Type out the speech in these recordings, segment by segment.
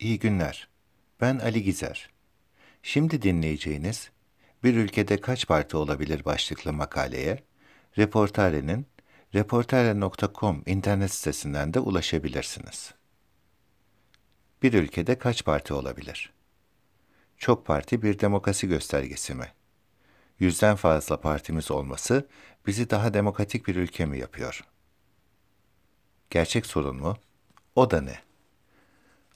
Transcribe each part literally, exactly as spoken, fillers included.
İyi günler. Ben Ali Gizer. Şimdi dinleyeceğiniz Bir Ülkede Kaç Parti Olabilir başlıklı makaleye Reportare'nin reportare nokta com internet sitesinden de ulaşabilirsiniz. Bir ülkede kaç parti olabilir? Çok parti bir demokrasi göstergesi mi? Yüzden fazla partimiz olması bizi daha demokratik bir ülke mi yapıyor? Gerçek sorun mu? O da ne?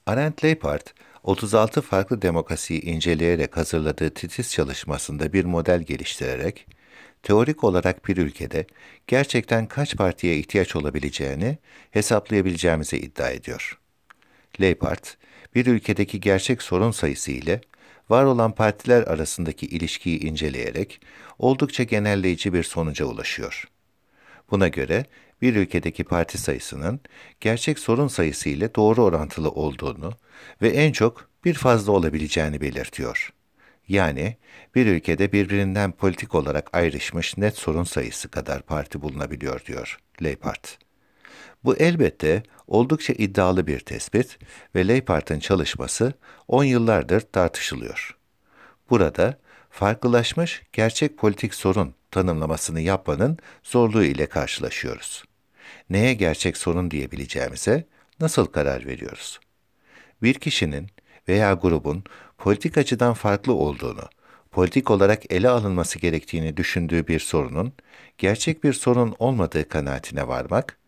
Arend Lijphart, otuz altı farklı demokrasiyi inceleyerek hazırladığı titiz çalışmasında bir model geliştirerek, teorik olarak bir ülkede gerçekten kaç partiye ihtiyaç olabileceğini hesaplayabileceğimizi iddia ediyor. Lijphart, bir ülkedeki gerçek sorun sayısı ile var olan partiler arasındaki ilişkiyi inceleyerek oldukça genelleyici bir sonuca ulaşıyor. Buna göre bir ülkedeki parti sayısının gerçek sorun sayısı ile doğru orantılı olduğunu ve en çok bir fazla olabileceğini belirtiyor. Yani bir ülkede birbirinden politik olarak ayrışmış net sorun sayısı kadar parti bulunabiliyor diyor Lijphart. Bu elbette oldukça iddialı bir tespit ve Lijphart'ın çalışması on yıllardır tartışılıyor. Burada farklılaşmış gerçek politik sorun tanımlamasını yapmanın zorluğu ile karşılaşıyoruz. Neye gerçek sorun diyebileceğimize nasıl karar veriyoruz? Bir kişinin veya grubun politik açıdan farklı olduğunu, politik olarak ele alınması gerektiğini düşündüğü bir sorunun gerçek bir sorun olmadığı kanaatine varmak,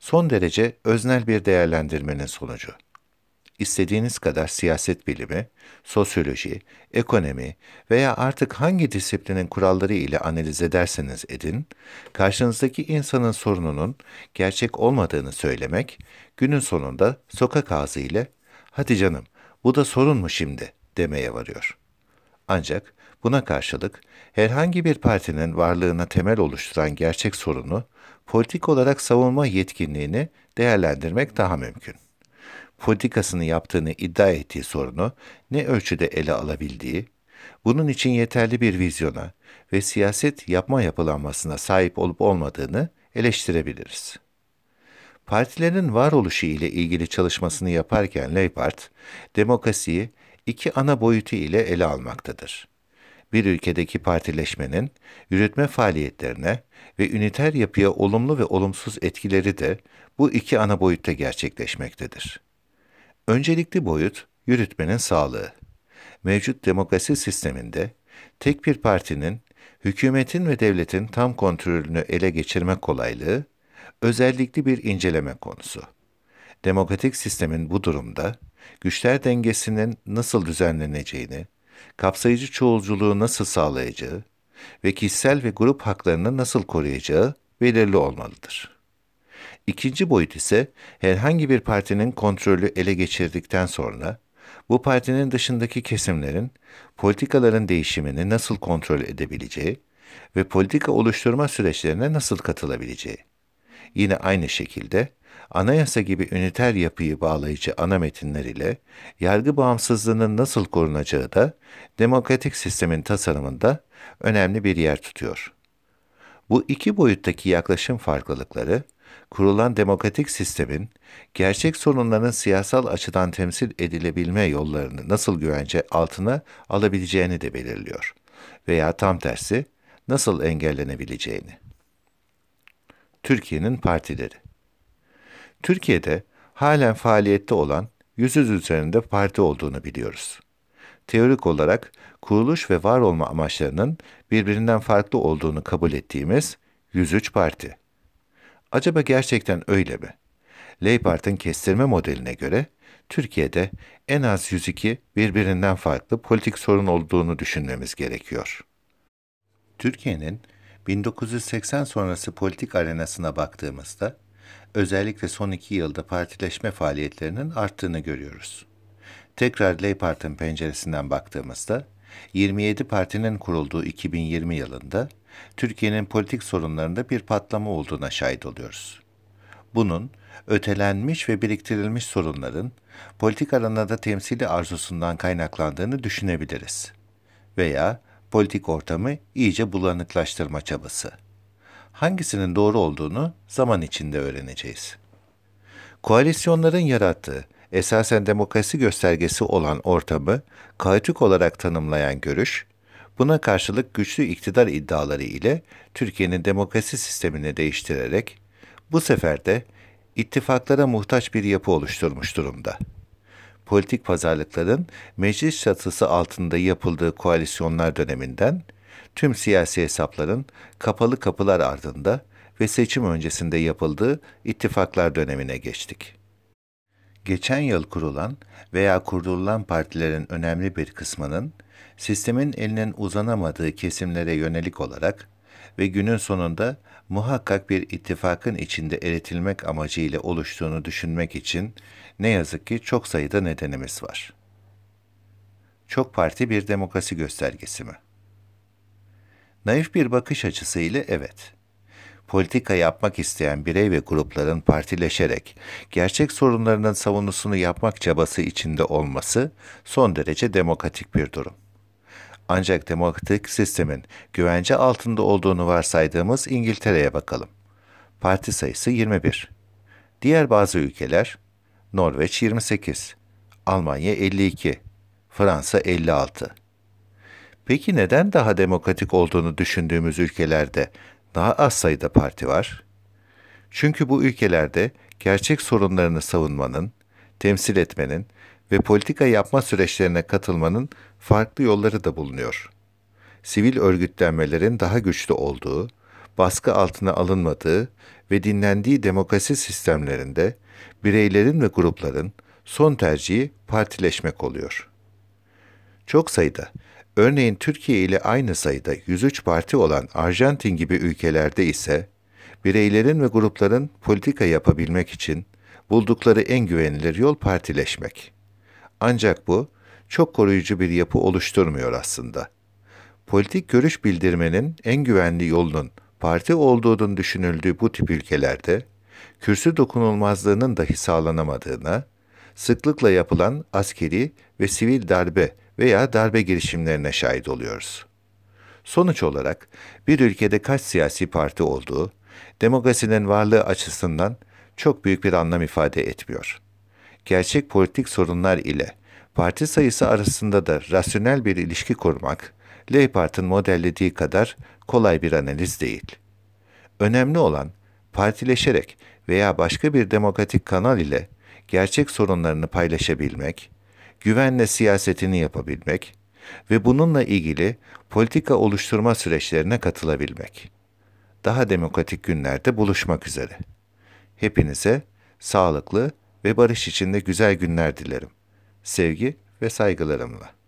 son derece öznel bir değerlendirmenin sonucu. İstediğiniz kadar siyaset bilimi, sosyoloji, ekonomi veya artık hangi disiplinin kuralları ile analiz ederseniz edin, karşınızdaki insanın sorununun gerçek olmadığını söylemek, günün sonunda sokak ağzı ile "Hadi canım, bu da sorun mu şimdi?" demeye varıyor. Ancak buna karşılık herhangi bir partinin varlığına temel oluşturan gerçek sorunu, politik olarak savunma yetkinliğini değerlendirmek daha mümkün. Politikasını yaptığını iddia ettiği sorunu ne ölçüde ele alabildiği, bunun için yeterli bir vizyona ve siyaset yapma yapılanmasına sahip olup olmadığını eleştirebiliriz. Partilerin varoluşu ile ilgili çalışmasını yaparken Lijphart, demokrasiyi iki ana boyutu ile ele almaktadır. Bir ülkedeki partileşmenin yürütme faaliyetlerine ve üniter yapıya olumlu ve olumsuz etkileri de bu iki ana boyutta gerçekleşmektedir. Öncelikli boyut yürütmenin sağlığı. Mevcut demokrasi sisteminde tek bir partinin hükümetin ve devletin tam kontrolünü ele geçirme kolaylığı özellikle bir inceleme konusu. Demokratik sistemin bu durumda güçler dengesinin nasıl düzenleneceğini, kapsayıcı çoğulculuğu nasıl sağlayacağı ve kişisel ve grup haklarını nasıl koruyacağı belirli olmalıdır. İkinci boyut ise herhangi bir partinin kontrolü ele geçirdikten sonra bu partinin dışındaki kesimlerin politikaların değişimini nasıl kontrol edebileceği ve politika oluşturma süreçlerine nasıl katılabileceği. Yine aynı şekilde anayasa gibi üniter yapıyı bağlayıcı ana metinler ile yargı bağımsızlığının nasıl korunacağı da demokratik sistemin tasarımında önemli bir yer tutuyor. Bu iki boyuttaki yaklaşım farklılıkları, kurulan demokratik sistemin gerçek sorunların siyasal açıdan temsil edilebilme yollarını nasıl güvence altına alabileceğini de belirliyor veya tam tersi nasıl engellenebileceğini. Türkiye'nin partileri. Türkiye'de halen faaliyette olan yüz üzerinde parti olduğunu biliyoruz. Teorik olarak kuruluş ve var olma amaçlarının birbirinden farklı olduğunu kabul ettiğimiz yüz üç parti. Acaba gerçekten öyle mi? Lijphart'ın kestirme modeline göre Türkiye'de en az yüz iki birbirinden farklı politik sorun olduğunu düşünmemiz gerekiyor. Türkiye'nin bin dokuz yüz seksen sonrası politik arenasına baktığımızda, özellikle son iki yılda partileşme faaliyetlerinin arttığını görüyoruz. Tekrar Lijphart'ın penceresinden baktığımızda, yirmi yedi partinin kurulduğu iki bin yirmi yılında, Türkiye'nin politik sorunlarında bir patlama olduğuna şahit oluyoruz. Bunun, ötelenmiş ve biriktirilmiş sorunların, politik arenada temsili arzusundan kaynaklandığını düşünebiliriz. Veya, politik ortamı iyice bulanıklaştırma çabası. Hangisinin doğru olduğunu zaman içinde öğreneceğiz. Koalisyonların yarattığı esasen demokrasi göstergesi olan ortamı kaotik olarak tanımlayan görüş, buna karşılık güçlü iktidar iddiaları ile Türkiye'nin demokrasi sistemini değiştirerek bu sefer de ittifaklara muhtaç bir yapı oluşturmuş durumda. Politik pazarlıkların meclis çatısı altında yapıldığı koalisyonlar döneminden, tüm siyasi hesapların kapalı kapılar ardında ve seçim öncesinde yapıldığı ittifaklar dönemine geçtik. Geçen yıl kurulan veya kurdurulan partilerin önemli bir kısmının, sistemin elinin uzanamadığı kesimlere yönelik olarak ve günün sonunda muhakkak bir ittifakın içinde eritilmek amacıyla oluştuğunu düşünmek için ne yazık ki çok sayıda nedenimiz var. Çok parti bir demokrasi göstergesi mi? Naif bir bakış açısıyla evet. Politika yapmak isteyen birey ve grupların partileşerek gerçek sorunlarının savunusunu yapmak çabası içinde olması son derece demokratik bir durum. Ancak demokratik sistemin güvence altında olduğunu varsaydığımız İngiltere'ye bakalım. Parti sayısı yirmi bir. Diğer bazı ülkeler, Norveç yirmi sekiz, Almanya elli iki, Fransa elli altı. Peki neden daha demokratik olduğunu düşündüğümüz ülkelerde daha az sayıda parti var? Çünkü bu ülkelerde gerçek sorunlarını savunmanın, temsil etmenin ve politika yapma süreçlerine katılmanın farklı yolları da bulunuyor. Sivil örgütlenmelerin daha güçlü olduğu, baskı altına alınmadığı ve dinlendiği demokrasi sistemlerinde bireylerin ve grupların son tercihi partileşmek oluyor. Çok sayıda, örneğin Türkiye ile aynı sayıda yüz üç parti olan Arjantin gibi ülkelerde ise, bireylerin ve grupların politika yapabilmek için buldukları en güvenilir yol partileşmek. Ancak bu, çok koruyucu bir yapı oluşturmuyor aslında. Politik görüş bildirmenin en güvenli yolunun parti olduğunun düşünüldüğü bu tip ülkelerde, kürsü dokunulmazlığının dahi sağlanamadığına, sıklıkla yapılan askeri ve sivil darbe veya darbe girişimlerine şahit oluyoruz. Sonuç olarak bir ülkede kaç siyasi parti olduğu, demokrasinin varlığı açısından çok büyük bir anlam ifade etmiyor. Gerçek politik sorunlar ile parti sayısı arasında da rasyonel bir ilişki kurmak, Lijphart'ın modellediği kadar kolay bir analiz değil. Önemli olan, partileşerek veya başka bir demokratik kanal ile gerçek sorunlarını paylaşabilmek, güvenle siyasetini yapabilmek ve bununla ilgili politika oluşturma süreçlerine katılabilmek. Daha demokratik günlerde buluşmak üzere. Hepinize sağlıklı ve barış içinde güzel günler dilerim. Sevgi ve saygılarımla.